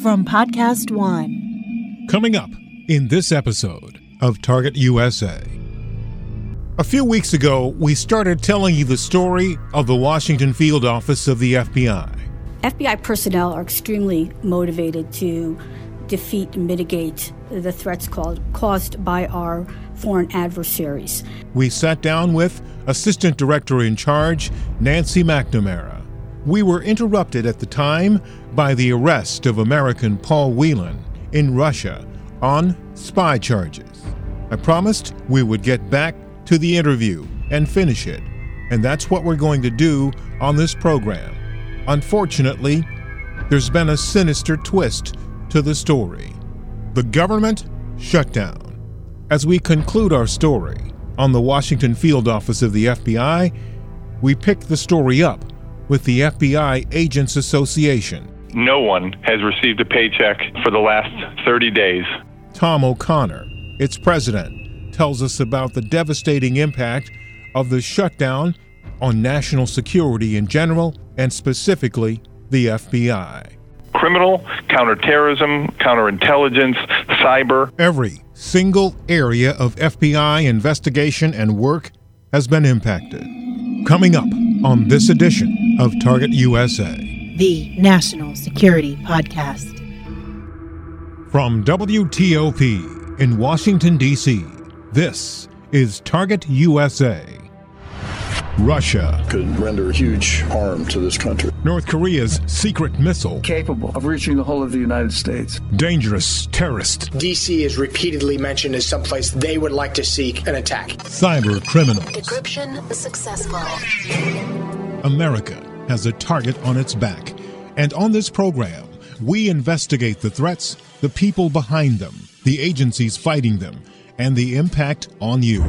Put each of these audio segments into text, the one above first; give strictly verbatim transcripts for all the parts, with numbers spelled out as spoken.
from Podcast One. Coming up in this episode of Target U S A. A few weeks ago, we started telling you the story of the Washington field office of the F B I. F B I personnel are extremely motivated to defeat and mitigate the threats caused by our foreign adversaries. We sat down with Assistant Director in Charge, Nancy McNamara. We were interrupted at the time by the arrest of American Paul Whelan in Russia on spy charges. I promised we would get back to the interview and finish it, and that's what we're going to do on this program. Unfortunately, there's been a sinister twist to the story. The government shutdown. As we conclude our story on the Washington field office of the F B I, we pick the story up with the F B I Agents Association. No one has received a paycheck for the last thirty days. Tom O'Connor, its president, tells us about the devastating impact of the shutdown on national security in general, and specifically the F B I. Criminal, counterterrorism, counterintelligence, cyber. Every single area of F B I investigation and work has been impacted. Coming up on this edition of Target U S A. The National Security Podcast. From W T O P in Washington, D C, this is Target U S A. Russia could render huge harm to this country. North Korea's secret missile capable of reaching the whole of the United States. Dangerous terrorist. D C is repeatedly mentioned as someplace they would like to seek an attack. Cyber criminals. Decryption successful. America has a target on its back. And on this program, we investigate the threats, the people behind them, the agencies fighting them, and the impact on you.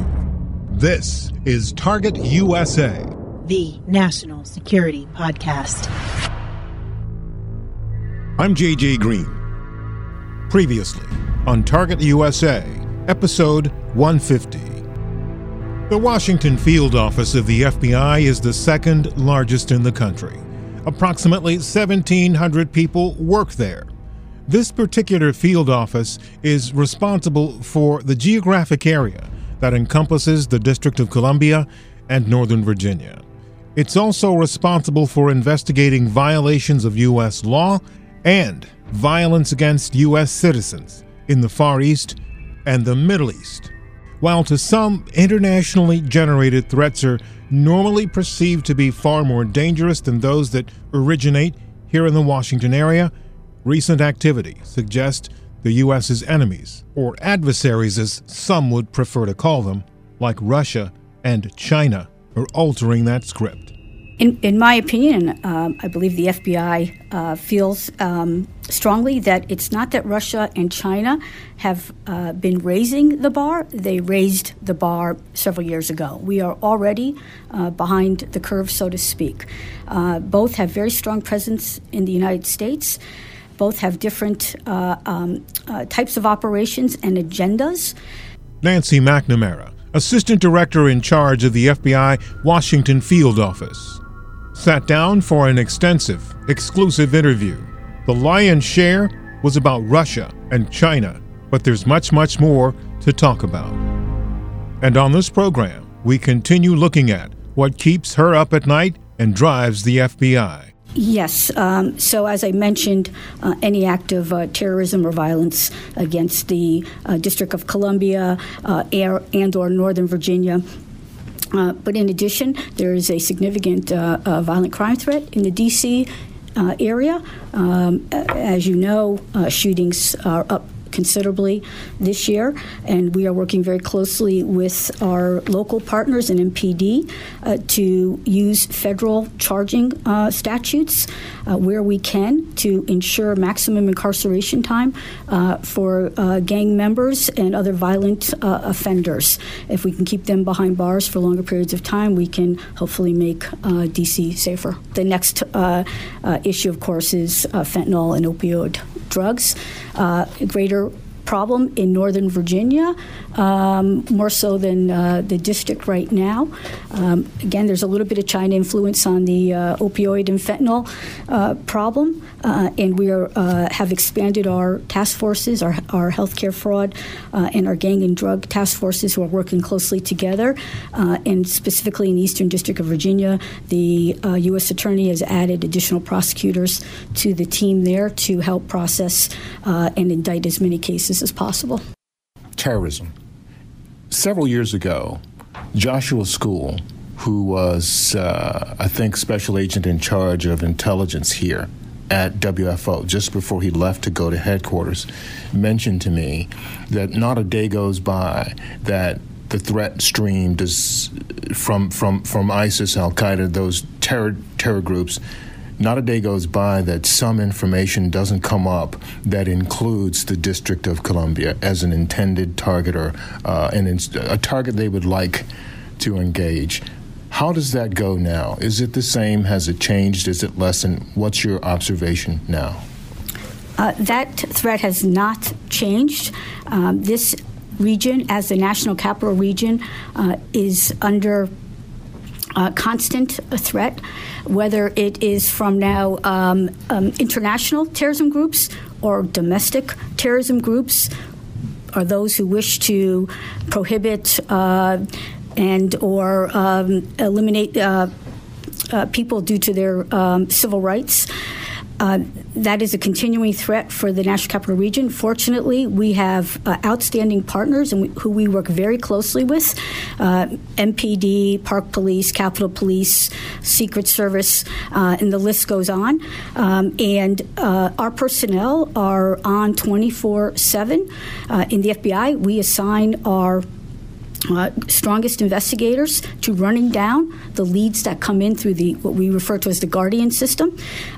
This is Target U S A, the National Security Podcast. I'm J J. Green. Previously on Target U S A, episode one fifty. The Washington field office of the F B I is the second largest in the country. Approximately seventeen hundred people work there. This particular field office is responsible for the geographic area that encompasses the District of Columbia and Northern Virginia. It's also responsible for investigating violations of U S law and violence against U S citizens in the Far East and the Middle East. While to some, internationally generated threats are normally perceived to be far more dangerous than those that originate here in the Washington area, recent activity suggests the U S's enemies, or adversaries as some would prefer to call them, like Russia and China, are altering that script. In, in my opinion, um, I believe the F B I uh, feels um, strongly that it's not that Russia and China have uh, been raising the bar. They raised the bar several years ago. We are already uh, behind the curve, so to speak. Uh, both have very strong presence in the United States. Both have different uh, um, uh, types of operations and agendas. Nancy McNamara, Assistant Director in Charge of the F B I Washington Field Office, sat down for an extensive, exclusive interview. The lion's share was about Russia and China, but there's much, much more to talk about. And on this program, we continue looking at what keeps her up at night and drives the F B I. Yes. Um, so as I mentioned, uh, any act of uh, terrorism or violence against the uh, District of Columbia uh, and or Northern Virginia. Uh, but in addition, there is a significant uh, uh, violent crime threat in the D C uh, area. Um, as you know, uh, shootings are up considerably this year, and we are working very closely with our local partners in M P D uh, to use federal charging uh, statutes uh, where we can to ensure maximum incarceration time uh, for uh, gang members and other violent uh, offenders. If we can keep them behind bars for longer periods of time, we can hopefully make uh, D C safer. The next uh, uh, issue, of course, is uh, fentanyl and opioid drugs. Uh, greater problem in Northern Virginia, um, more so than uh, the district right now. Um, again, there's a little bit of China influence on the uh, opioid and fentanyl uh, problem, uh, and we are, uh, have expanded our task forces, our, our healthcare fraud uh, and our gang and drug task forces who are working closely together, uh, and specifically in the Eastern District of Virginia, the uh, U S Attorney has added additional prosecutors to the team there to help process uh, and indict as many cases as possible. Terrorism. Several years ago, Joshua School, who was, uh, I think, special agent in charge of intelligence here at W F O, just before he left to go to headquarters, mentioned to me that not a day goes by that the threat stream does, from, from, from ISIS, Al-Qaeda, those terror, terror groups, not a day goes by that some information doesn't come up that includes the District of Columbia as an intended target or uh, an inst- a target they would like to engage. How does that go now? Is it the same? Has it changed? Is it lessened? What's your observation now? Uh, that threat has not changed. Um, this region, as the National Capital Region, uh, is under Uh, constant threat, whether it is from now um, um, international terrorism groups or domestic terrorism groups, or those who wish to prohibit uh, and or um, eliminate uh, uh, people due to their um, civil rights. Uh, that is a continuing threat for the National Capital Region. Fortunately, we have uh, outstanding partners and we, who we work very closely with, uh, M P D, Park Police, Capitol Police, Secret Service, uh, and the list goes on. Um, and uh, our personnel are on twenty-four seven. Uh, in the F B I, we assign our Uh, strongest investigators to running down the leads that come in through the what we refer to as the Guardian system.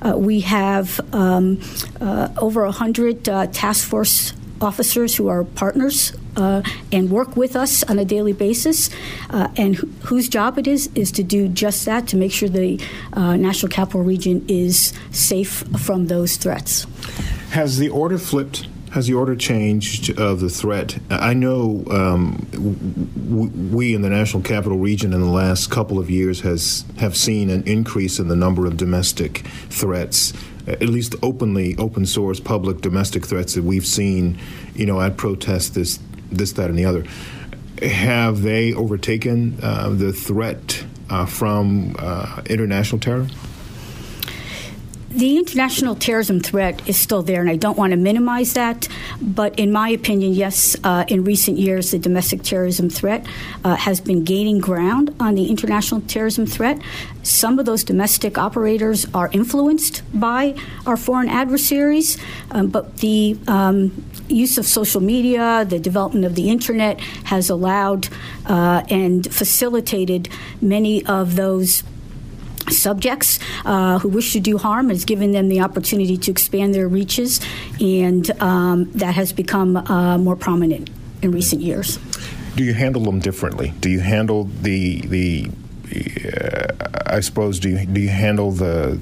Uh, we have um, uh, over one hundred uh, task force officers who are partners uh, and work with us on a daily basis, uh, and wh- whose job it is is to do just that, to make sure the uh, National Capital Region is safe from those threats. Has the order flipped? Has the order changed of the threat? I know um, w- we in the National Capital Region in the last couple of years has have seen an increase in the number of domestic threats, at least openly, open source, public domestic threats that we've seen, you know, at protests, this, this, that, and the other. Have they overtaken uh, the threat uh, from uh, international terror? The international terrorism threat is still there, and I don't want to minimize that. But in my opinion, yes, uh, in recent years, the domestic terrorism threat uh, has been gaining ground on the international terrorism threat. Some of those domestic operators are influenced by our foreign adversaries, um, but the um, use of social media, the development of the Internet has allowed uh, and facilitated many of those subjects uh, who wish to do harm, has given them the opportunity to expand their reaches, and um, that has become uh, more prominent in recent years. Do you handle them differently? Do you handle the the? Uh, I suppose do you do you handle the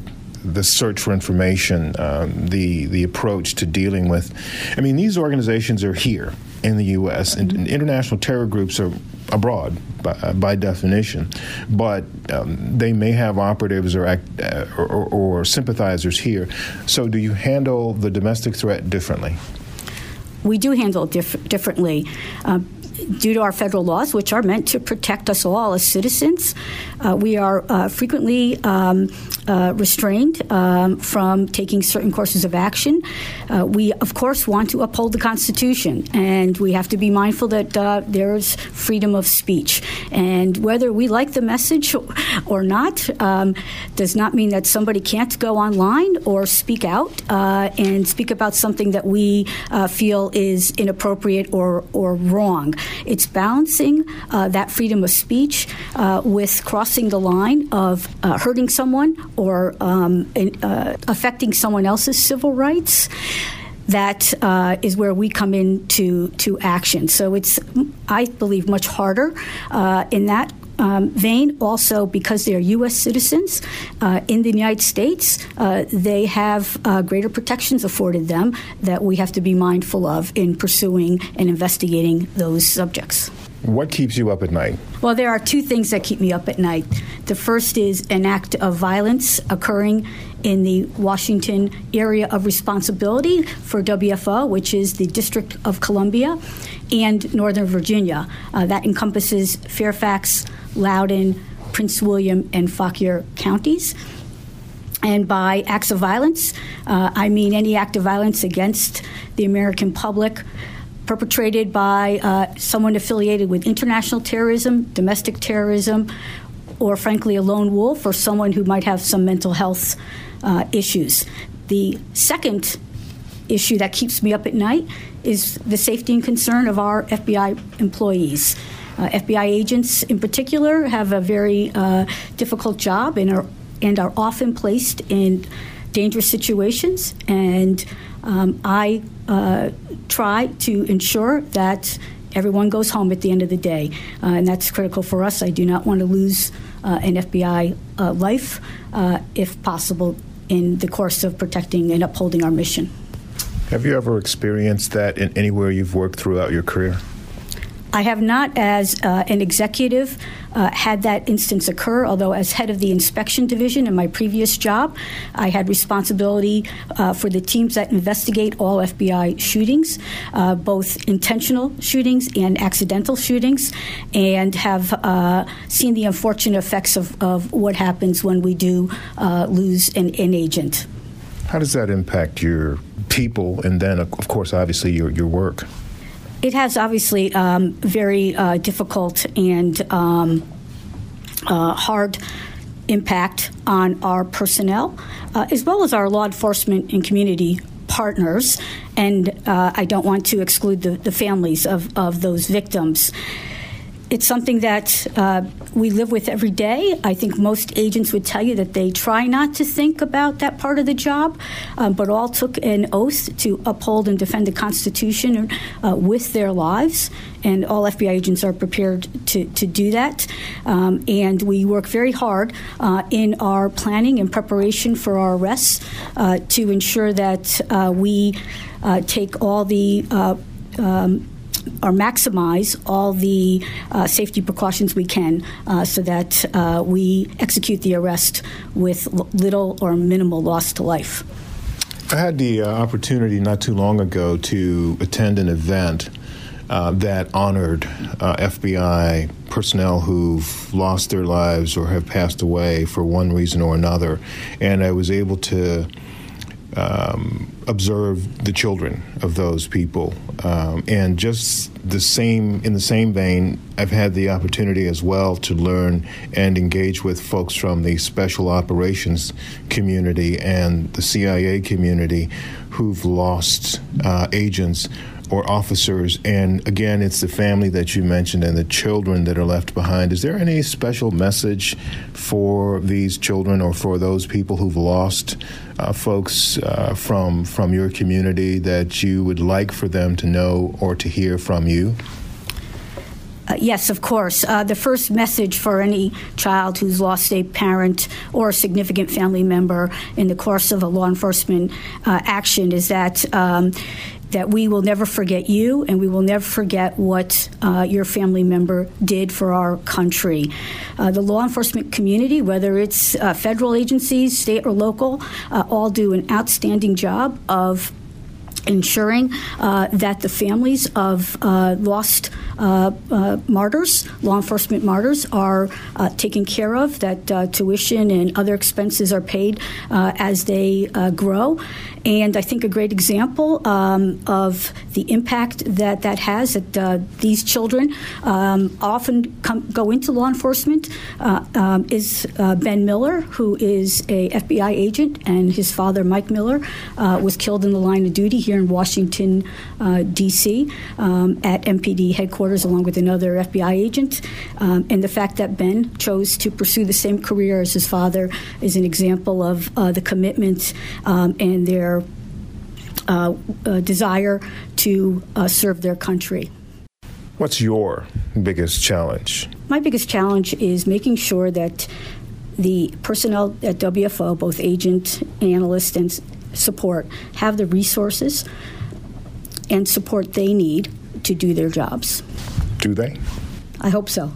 the search for information, um, the the approach to dealing with? I mean, these organizations are here in the U S and mm-hmm. international terror groups are abroad by, by definition, but um, they may have operatives or, act, uh, or or sympathizers here. So do you handle the domestic threat differently? We do handle it diff- differently. Uh, Due to our federal laws, which are meant to protect us all as citizens, uh, we are uh, frequently um, uh, restrained um, from taking certain courses of action. Uh, we, of course, want to uphold the Constitution, and we have to be mindful that uh, there's freedom of speech. And whether we like the message or not um, does not mean that somebody can't go online or speak out uh, and speak about something that we uh, feel is inappropriate or, or wrong. It's balancing uh, that freedom of speech uh, with crossing the line of uh, hurting someone or um, in, uh, affecting someone else's civil rights. That uh, is where we come in to, to action. So it's, I believe, much harder uh, in that um, vein, also because they are U S citizens uh, in the United States, uh, they have uh, greater protections afforded them that we have to be mindful of in pursuing and investigating those subjects. What keeps you up at night? Well, there are two things that keep me up at night. The first is an act of violence occurring in the Washington area of responsibility for W F O, which is the District of Columbia and Northern Virginia. Uh, that encompasses Fairfax, Loudoun, Prince William, and Fauquier counties. And by acts of violence, uh, I mean any act of violence against the American public, perpetrated by uh, someone affiliated with international terrorism, domestic terrorism, or frankly a lone wolf, or someone who might have some mental health uh, issues. The second issue that keeps me up at night is the safety and concern of our F B I employees. Uh, F B I agents in particular have a very uh, difficult job and are, and are often placed in dangerous situations, and um, I uh, try to ensure that everyone goes home at the end of the day, uh, and that's critical for us. I do not want to lose uh, an F B I uh, life, uh, if possible, in the course of protecting and upholding our mission. Have you ever experienced that in anywhere you've worked throughout your career? I have not, as uh, an executive, uh, had that instance occur, although as head of the inspection division in my previous job, I had responsibility uh, for the teams that investigate all F B I shootings, uh, both intentional shootings and accidental shootings, and have uh, seen the unfortunate effects of, of what happens when we do uh, lose an, an agent. How does that impact your people and then, of course, obviously your, your work? It has obviously um, very uh, difficult and um, uh, hard impact on our personnel, uh, as well as our law enforcement and community partners. And uh, I don't want to exclude the, the families of, of those victims. It's something that uh, we live with every day. I think most agents would tell you that they try not to think about that part of the job, um, but all took an oath to uphold and defend the Constitution uh, with their lives, and all F B I agents are prepared to, to do that. Um, and we work very hard uh, in our planning and preparation for our arrests uh, to ensure that uh, we uh, take all the uh, um, or maximize all the uh, safety precautions we can uh, so that uh, we execute the arrest with l- little or minimal loss to life. I had the uh, opportunity not too long ago to attend an event uh, that honored uh, F B I personnel who've lost their lives or have passed away for one reason or another, and I was able to Um, observe the children of those people. Um, and just the same, in the same vein, I've had the opportunity as well to learn and engage with folks from the special operations community and the C I A community who've lost uh, agents or officers. And again, it's the family that you mentioned and the children that are left behind. Is there any special message for these children or for those people who've lost Uh, folks uh, from from your community that you would like for them to know or to hear from you? Uh, yes, of course. Uh, the first message for any child who's lost a parent or a significant family member in the course of a law enforcement uh, action is that um, that we will never forget you, and we will never forget what uh, your family member did for our country. Uh, the law enforcement community, whether it's uh, federal agencies, state or local, uh, all do an outstanding job of ensuring uh, that the families of uh, lost uh, uh, martyrs, law enforcement martyrs, are uh, taken care of, that uh, tuition and other expenses are paid uh, as they uh, grow. And I think a great example um, of the impact that that has, that uh, these children um, often come, go into law enforcement, uh, um, is uh, Ben Miller, who is a F B I agent, and his father, Mike Miller, uh, was killed in the line of duty here in Washington, uh, D C, um, at M P D headquarters, along with another F B I agent. Um, and the fact that Ben chose to pursue the same career as his father is an example of uh, the commitment um, and their uh, uh, desire to uh, serve their country. What's your biggest challenge? My biggest challenge is making sure that the personnel at W F O, both agent, analyst, and support, have the resources and support they need to do their jobs. Do they? I hope so.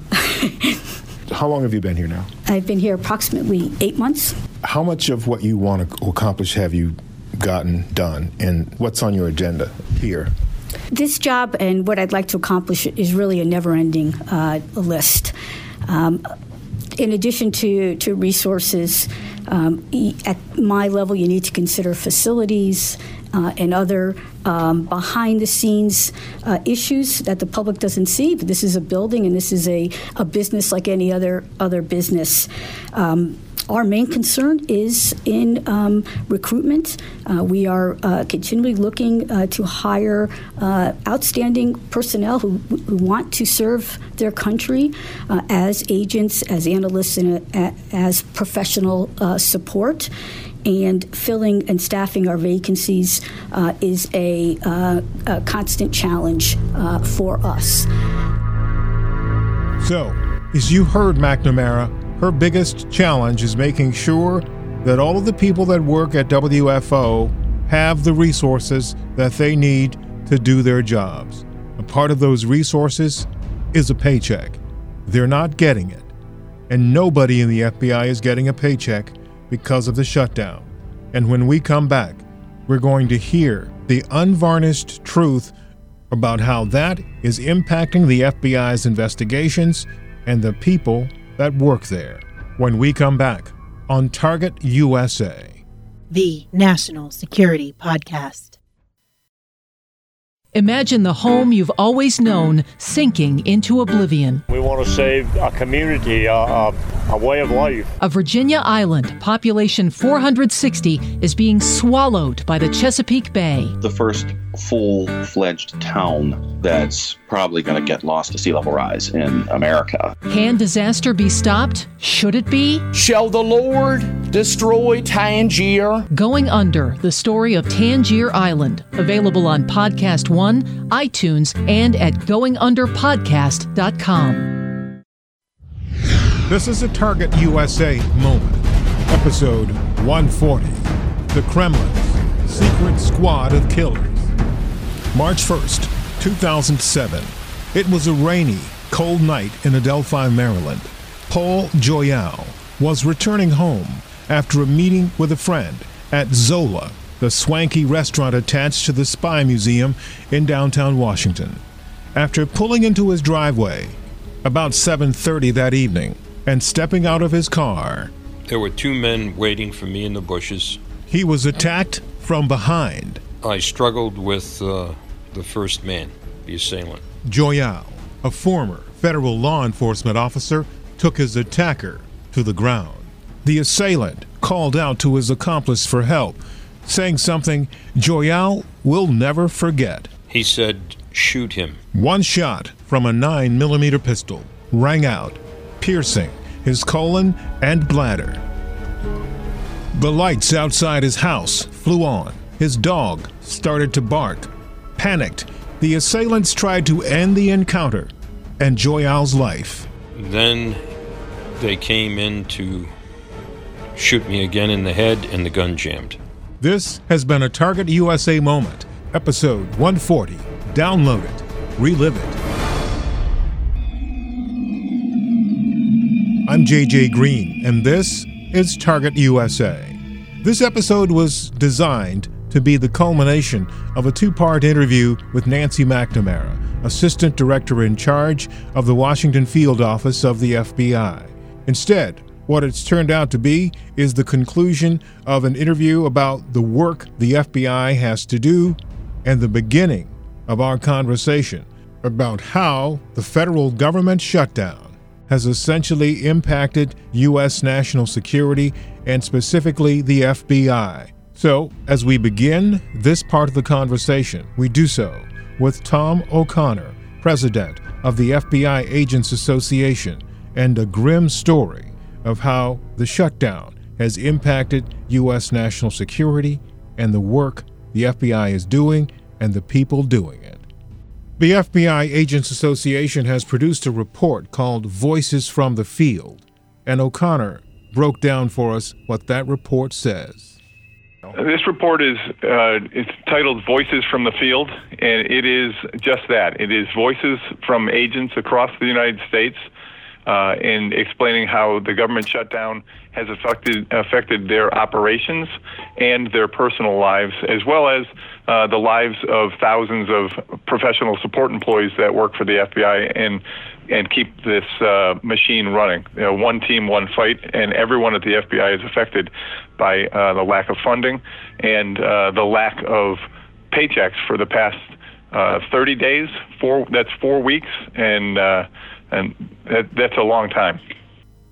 How long have you been here now? I've been here approximately eight months. How much of what you want to accomplish have you gotten done, and what's on your agenda here? This job and what I'd like to accomplish is really a never-ending uh, list. Um, in addition to, to resources, um, at my level you need to consider facilities uh, and other um, behind-the-scenes uh, issues that the public doesn't see, but this is a building and this is a, a business like any other, other business. Um, Our main concern is in um, recruitment. Uh, we are uh, continually looking uh, to hire uh, outstanding personnel who, who want to serve their country uh, as agents, as analysts, and uh, as professional uh, support. And filling and staffing our vacancies uh, is a, uh, a constant challenge uh, for us. So, as you heard, McNamara, her biggest challenge is making sure that all of the people that work at W F O have the resources that they need to do their jobs. A part of those resources is a paycheck. They're not getting it. And nobody in the F B I is getting a paycheck because of the shutdown. And when we come back, we're going to hear the unvarnished truth about how that is impacting the F B I's investigations and the people that work there, when we come back on Target U S A. The National Security Podcast. Imagine the home you've always known sinking into oblivion. We want to save our community, our, our way of life. A Virginia island, population four hundred sixty, is being swallowed by the Chesapeake Bay. The first full-fledged town that's probably going to get lost to sea level rise in America. Can disaster be stopped? Should it be? Shall the Lord destroy Tangier? Going Under, the story of Tangier Island, available on Podcast One, iTunes, and at going under podcast dot com. This is a Target U S A moment. Episode one forty, The Kremlin's Secret Squad of Killers. March first, two thousand seven. It was a rainy, cold night in Adelphi, Maryland. Paul Joyal was returning home after a meeting with a friend at Zola, the swanky restaurant attached to the Spy Museum in downtown Washington. After pulling into his driveway about seven thirty that evening and stepping out of his car, there were two men waiting for me in the bushes. He was attacked from behind. I struggled with uh, the first man, the assailant. Joyal, a former federal law enforcement officer, took his attacker to the ground. The assailant called out to his accomplice for help, saying something Joyal will never forget. He said, "Shoot him." One shot from a nine millimeter pistol rang out, piercing his colon and bladder. The lights outside his house flew on. His dog started to bark. Panicked, the assailants tried to end the encounter and Joyal's life. Then they came in to shoot me again in the head, and the gun jammed. This has been a Target U S A Moment, episode one forty. Download it, relive it. I'm J J Green, and this is Target U S A. This episode was designed to be the culmination of a two-part interview with Nancy McNamara, Assistant Director in charge of the Washington Field Office of the F B I. Instead, what it's turned out to be is the conclusion of an interview about the work the F B I has to do and the beginning of our conversation about how the federal government shutdown has essentially impacted U S national security and specifically the F B I. So, as we begin this part of the conversation, we do so with Tom O'Connor, president of the F B I Agents Association, and a grim story of how the shutdown has impacted U S national security and the work the F B I is doing and the people doing it. The F B I Agents Association has produced a report called Voices from the Field, and O'Connor broke down for us what that report says. This report is uh, it's titled Voices from the Field, and it is just that. It is voices from agents across the United States uh, in explaining how the government shutdown has affected, affected their operations and their personal lives, as well as uh, the lives of thousands of professional support employees that work for the F B I and and keep this uh, machine running. You know, one team, one fight, and everyone at the F B I is affected by uh, the lack of funding and uh, the lack of paychecks for the past uh, thirty days. Four, that's four weeks, and uh, and that, that's a long time.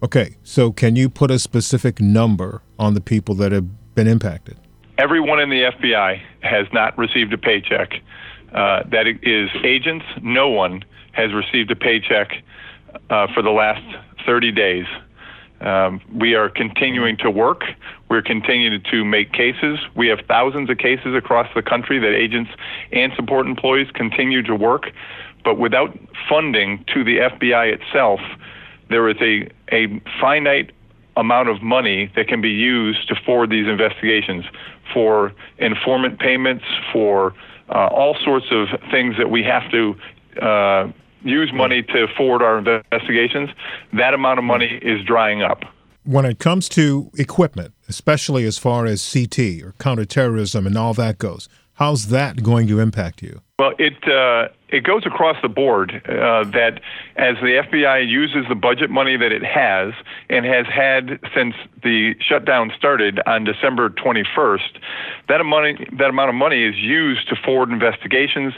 Okay, so can you put a specific number on the people that have been impacted? Everyone in the F B I has not received a paycheck. Uh, that is agents, no one has received a paycheck uh, for the last thirty days. Um, we are continuing to work. We're continuing to make cases. We have thousands of cases across the country that agents and support employees continue to work. But without funding to the F B I itself, there is a, a finite amount of money that can be used to forward these investigations for informant payments, for uh, all sorts of things that we have to uh, use money to forward our investigations. That amount of money is drying up. When it comes to equipment, especially as far as C T or counterterrorism and all that goes, how's that going to impact you? Well, it uh, it goes across the board uh, that as the F B I uses the budget money that it has and has had since the shutdown started on December twenty-first, that money that amount of money is used to forward investigations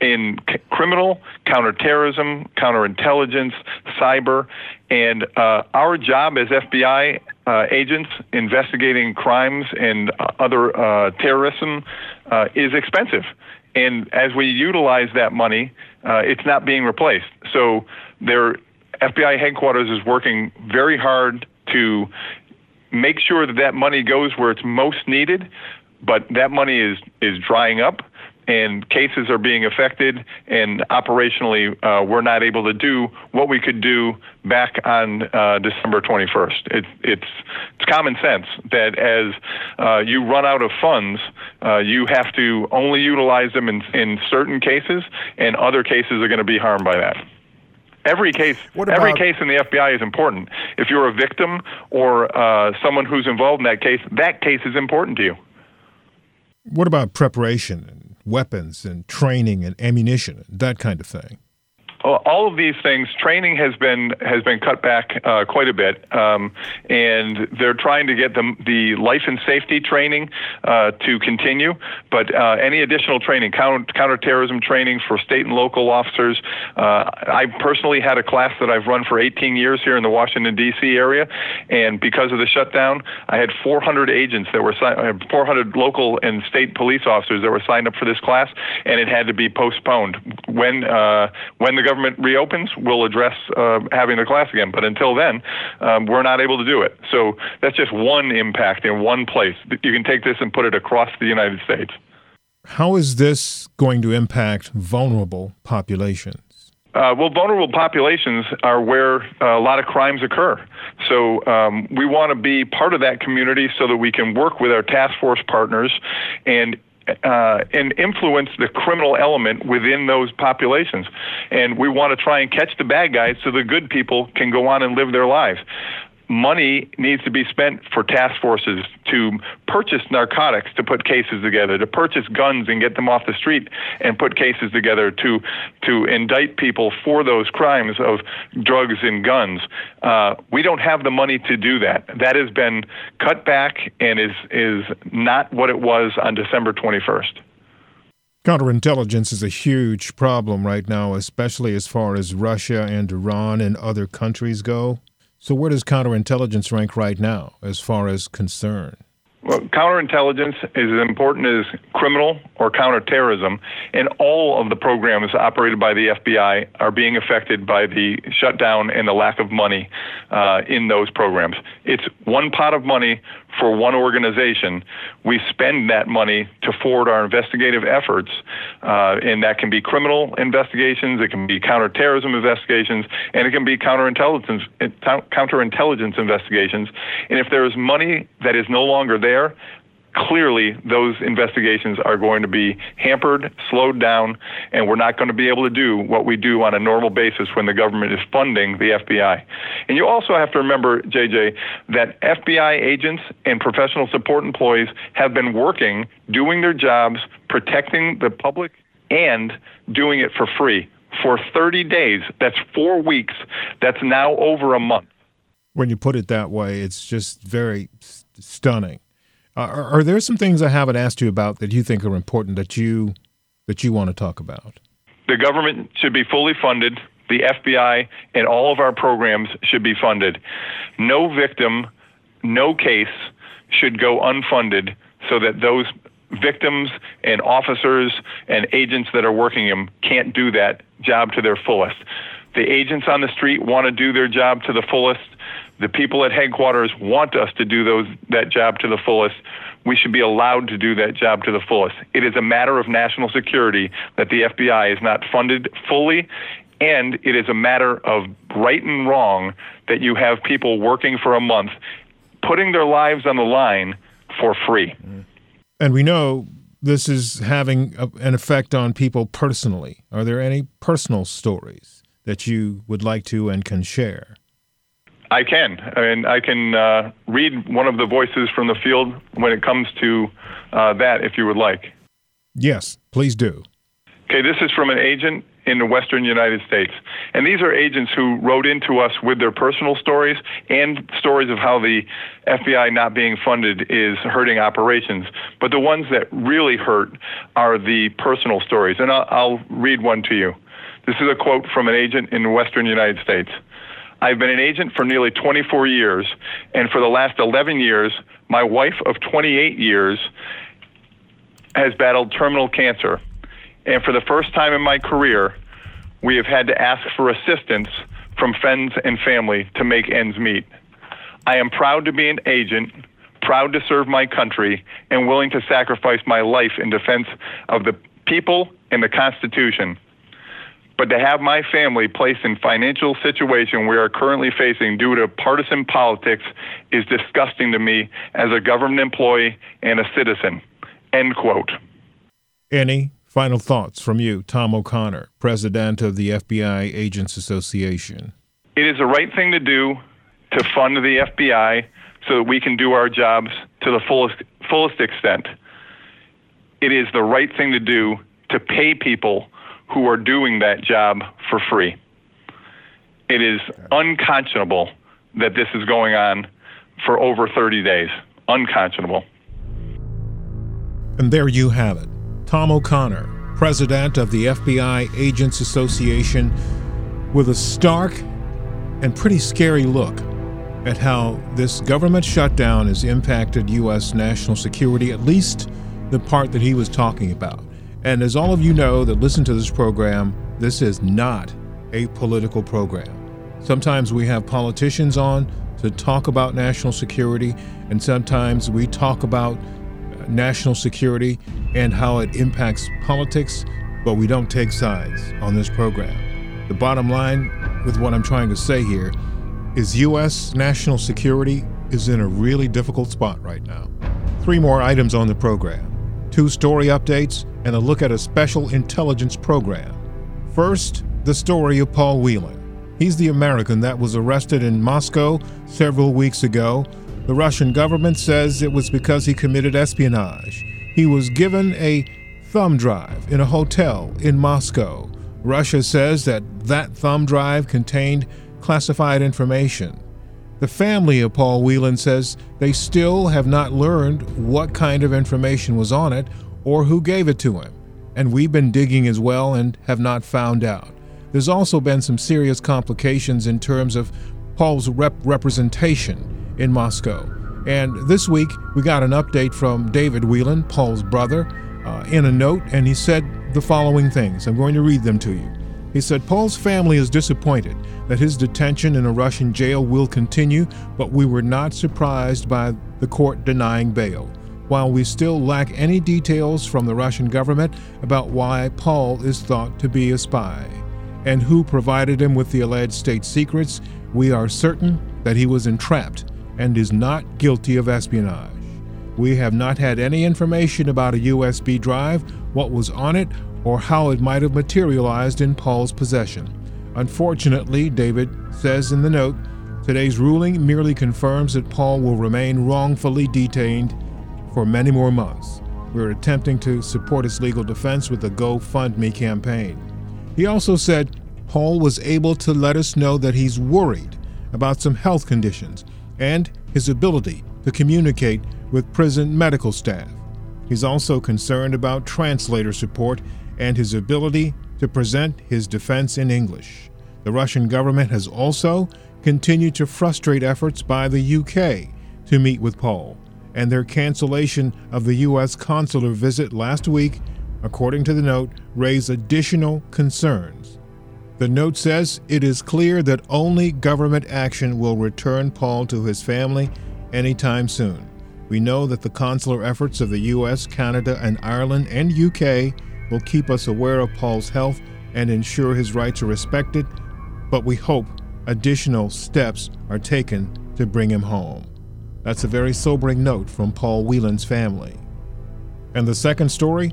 in c- criminal, counterterrorism, counterintelligence, cyber, and uh, our job as F B I uh, agents investigating crimes and uh, other uh, terrorism uh, is expensive. And as we utilize that money, uh, it's not being replaced. So their F B I headquarters is working very hard to make sure that that money goes where it's most needed, but that money is, is drying up. And cases are being affected, and operationally, uh, we're not able to do what we could do back on uh, December twenty-first. It, it's it's common sense that as uh, you run out of funds, uh, you have to only utilize them in, in certain cases, and other cases are going to be harmed by that. Every case, about, every case in the F B I is important. If you're a victim or uh, someone who's involved in that case, that case is important to you. What about preparation? Weapons and training and ammunition, that kind of thing? All of these things, training has been has been cut back uh, quite a bit, um, and they're trying to get the, the life and safety training uh, to continue, but uh, any additional training, counter, counterterrorism training for state and local officers. Uh, I personally had a class that I've run for eighteen years here in the Washington, D C area, and because of the shutdown, I had four hundred agents that were signed, four hundred local and state police officers that were signed up for this class, and it had to be postponed. When, uh, when the government reopens, we'll address uh, having the class again. But until then, um, we're not able to do it. So that's just one impact in one place. You can take this and put it across the United States. How is this going to impact vulnerable populations? Uh, well, vulnerable populations are where uh, a lot of crimes occur. So um, we want to be part of that community so that we can work with our task force partners and Uh, and influence the criminal element within those populations. And we want to try and catch the bad guys so the good people can go on and live their lives. Money needs to be spent for task forces to purchase narcotics, to put cases together, to purchase guns and get them off the street and put cases together, to to indict people for those crimes of drugs and guns. Uh, we don't have the money to do that. That has been cut back and is is not what it was on December twenty-first. Counterintelligence is a huge problem right now, especially as far as Russia and Iran and other countries go. So where does counterintelligence rank right now as far as concern? Well, counterintelligence is as important as criminal or counterterrorism, and all of the programs operated by the F B I are being affected by the shutdown and the lack of money uh, in those programs. It's one pot of money for one organization. We spend that money to forward our investigative efforts, uh, and that can be criminal investigations, it can be counterterrorism investigations, and it can be counterintelligence counterintelligence investigations. And if there is money that is no longer there, clearly those investigations are going to be hampered, slowed down, and we're not going to be able to do what we do on a normal basis when the government is funding the F B I. And you also have to remember, J J, that F B I agents and professional support employees have been working, doing their jobs, protecting the public, and doing it for free for thirty days. That's four weeks. That's now over a month. When you put it that way, it's just very st- stunning. Uh, are, are there some things I haven't asked you about that you think are important that you that you want to talk about? The government should be fully funded. The F B I and all of our programs should be funded. No victim, no case should go unfunded, so that those victims and officers and agents that are working them can't do that job to their fullest. The agents on the street want to do their job to the fullest. The people at headquarters want us to do those that job to the fullest. We should be allowed to do that job to the fullest. It is a matter of national security that the F B I is not funded fully, and it is a matter of right and wrong that you have people working for a month, putting their lives on the line for free. And we know this is having a, an effect on people personally. Are there any personal stories that you would like to and can share? I can. I mean, I can uh, read one of the voices from the field when it comes to uh, that, if you would like. Yes, please do. Okay, this is from an agent in the Western United States. And these are agents who wrote into us with their personal stories and stories of how the F B I not being funded is hurting operations. But the ones that really hurt are the personal stories. And I'll, I'll read one to you. This is a quote from an agent in the Western United States. I've been an agent for nearly twenty-four years, and for the last eleven years, my wife of twenty-eight years has battled terminal cancer. And for the first time in my career, we have had to ask for assistance from friends and family to make ends meet. I am proud to be an agent, proud to serve my country, and willing to sacrifice my life in defense of the people and the Constitution. But to have my family placed in financial situation we are currently facing due to partisan politics is disgusting to me as a government employee and a citizen. End quote. Any final thoughts from you, Tom O'Connor, president of the F B I Agents Association? It is the right thing to do to fund the F B I so that we can do our jobs to the fullest, fullest extent. It is the right thing to do to pay people who are doing that job for free. It is unconscionable that this is going on for over thirty days. Unconscionable. And there you have it. Tom O'Connor, president of the F B I Agents Association, with a stark and pretty scary look at how this government shutdown has impacted U S national security, at least the part that he was talking about. And as all of you know that listen to this program, this is not a political program. Sometimes we have politicians on to talk about national security, and sometimes we talk about national security and how it impacts politics, but we don't take sides on this program. The bottom line with what I'm trying to say here is U S national security is in a really difficult spot right now. Three more items on the program. Two story updates, and a look at a special intelligence program. First, the story of Paul Whelan. He's the American that was arrested in Moscow several weeks ago. The Russian government says it was because he committed espionage. He was given a thumb drive in a hotel in Moscow. Russia says that that thumb drive contained classified information. The family of Paul Whelan says they still have not learned what kind of information was on it or who gave it to him. And we've been digging as well and have not found out. There's also been some serious complications in terms of Paul's rep- representation in Moscow. And this week, we got an update from David Whelan, Paul's brother, uh, in a note, and he said the following things. I'm going to read them to you. He said, Paul's family is disappointed that his detention in a Russian jail will continue, but we were not surprised by the court denying bail. While we still lack any details from the Russian government about why Paul is thought to be a spy and who provided him with the alleged state secrets, we are certain that he was entrapped and is not guilty of espionage. We have not had any information about a U S B drive, what was on it, or how it might have materialized in Paul's possession. Unfortunately, David says in the note, today's ruling merely confirms that Paul will remain wrongfully detained for many more months. We're attempting to support his legal defense with a GoFundMe campaign. He also said Paul was able to let us know that he's worried about some health conditions and his ability to communicate with prison medical staff. He's also concerned about translator support and his ability to present his defense in English. The Russian government has also continued to frustrate efforts by the U K to meet with Paul, and their cancellation of the U S consular visit last week, according to the note, raise additional concerns. The note says it is clear that only government action will return Paul to his family anytime soon. We know that the consular efforts of the U S, Canada, and Ireland and U K will keep us aware of Paul's health and ensure his rights are respected, but we hope additional steps are taken to bring him home. That's a very sobering note from Paul Whelan's family. And the second story?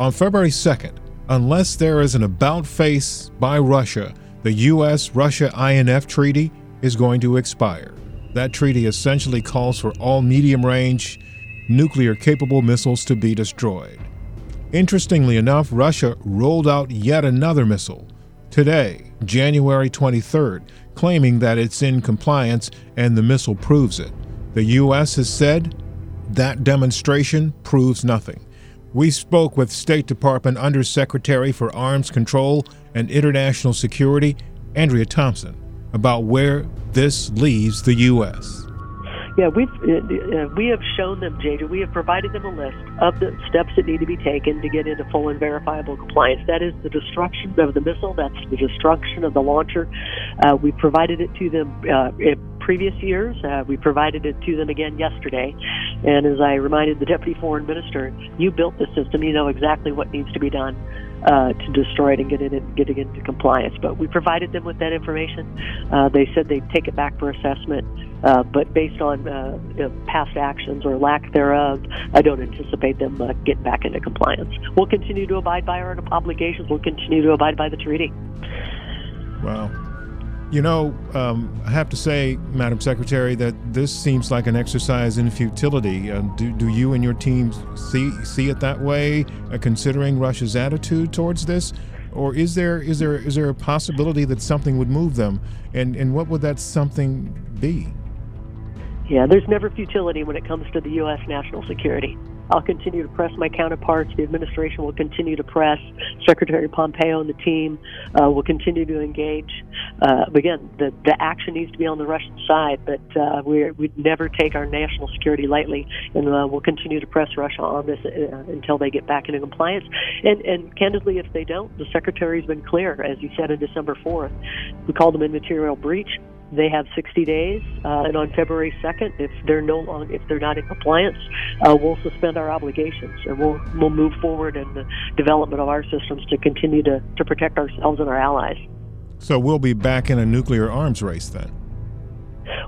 On February second, unless there is an about-face by Russia, the U S Russia I N F treaty is going to expire. That treaty essentially calls for all medium-range, nuclear-capable missiles to be destroyed. Interestingly enough, Russia rolled out yet another missile today, January twenty-third, claiming that it's in compliance, and the missile proves it. The U S has said that demonstration proves nothing. We spoke with State Department Undersecretary for Arms Control and International Security, Andrea Thompson, about where this leaves the U S. Yeah, we've, uh, we have shown them, J J, we have provided them a list of the steps that need to be taken to get into full and verifiable compliance. That is the destruction of the missile. That's the destruction of the launcher. Uh, we provided it to them uh, in previous years. Uh, we provided it to them again yesterday. And as I reminded the Deputy Foreign Minister, you built the system. You know exactly what needs to be done Uh, to destroy it and get it in, get it into compliance. But we provided them with that information. Uh, they said they'd take it back for assessment, uh, but based on uh, you know, past actions or lack thereof, I don't anticipate them uh, getting back into compliance. We'll continue to abide by our obligations. We'll continue to abide by the treaty. Wow. You know, um, I have to say, Madam Secretary, that this seems like an exercise in futility. Uh, do, do you and your team see see it that way, uh, considering Russia's attitude towards this? Or is there is there is there a possibility that something would move them? And, and what would that something be? Yeah, there's never futility when it comes to the U S national security. I'll continue to press my counterparts. The administration will continue to press. Secretary Pompeo and the team uh, will continue to engage. Uh, again, the, the action needs to be on the Russian side, but uh, we we'd never take our national security lightly, and uh, we'll continue to press Russia on this uh, until they get back into compliance. And, and candidly, if they don't, the Secretary's been clear, as he said on December fourth. We called them an immaterial breach. They have sixty days, uh, and on February second, if they're no long, if they're not in compliance, uh, we'll suspend our obligations, and we'll we'll move forward in the development of our systems to continue to, to protect ourselves and our allies. So we'll be back in a nuclear arms race then.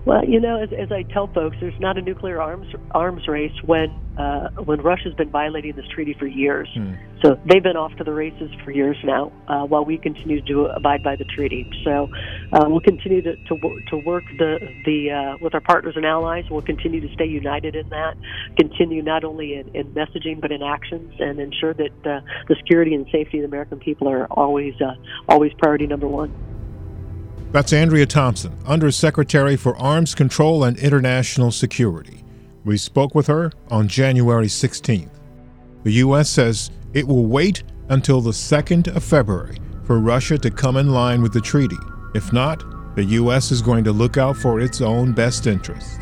Well, you know, as, as I tell folks, there's not a nuclear arms arms race when uh, when Russia's been violating this treaty for years. Hmm. So they've been off to the races for years now, uh, while we continue to abide by the treaty. So uh, we'll continue to to, to work the the uh, with our partners and allies. We'll continue to stay united in that. Continue not only in, in messaging but in actions, and ensure that uh, the security and safety of the American people are always uh, always priority number one. That's Andrea Thompson, Undersecretary for Arms Control and International Security. We spoke with her on January sixteenth. The U S says it will wait until the second of February for Russia to come in line with the treaty. If not, the U S is going to look out for its own best interest.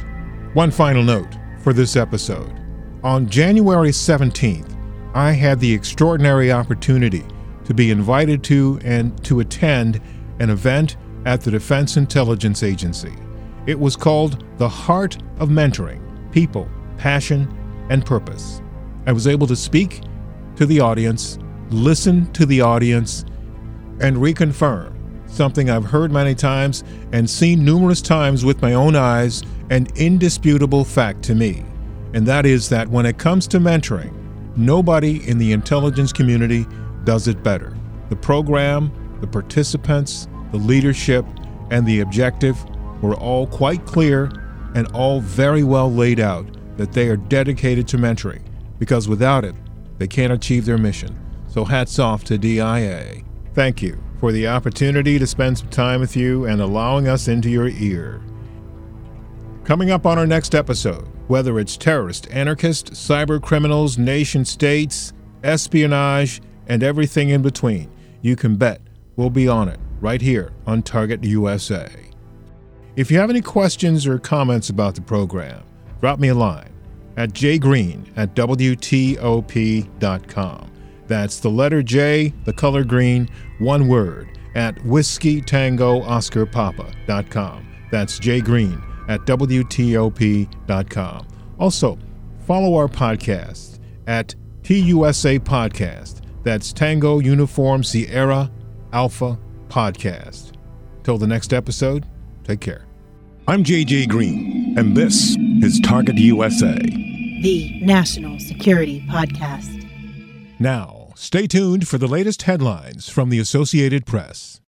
One final note. for this episode. On January seventeenth, I had the extraordinary opportunity to be invited to and to attend an event at the Defense Intelligence Agency. It was called The Heart of Mentoring: People, Passion, and Purpose. I was able to speak to the audience, listen to the audience, and reconfirm something I've heard many times and seen numerous times with my own eyes, an indisputable fact to me. And that is that when it comes to mentoring, nobody in the intelligence community does it better. The program, the participants, the leadership, and the objective were all quite clear and all very well laid out that they are dedicated to mentoring, because without it, they can't achieve their mission. So hats off to D I A. Thank you for the opportunity to spend some time with you and allowing us into your ear. Coming up on our next episode, whether it's terrorist, anarchist, cyber criminals, nation states, espionage, and everything in between, you can bet we'll be on it right here on Target U S A. If you have any questions or comments about the program, drop me a line at j green at w top dot com. That's the letter J, the color green, one word, at whiskey tango oscar papa dot com. That's j green at w top dot com. Also, follow our podcast at T U S A Podcast. That's Tango Uniform Sierra Alpha Podcast. Till the next episode, take care. I'm J J Green, and this is Target U S A, the National Security Podcast. Now, stay tuned for the latest headlines from the Associated Press.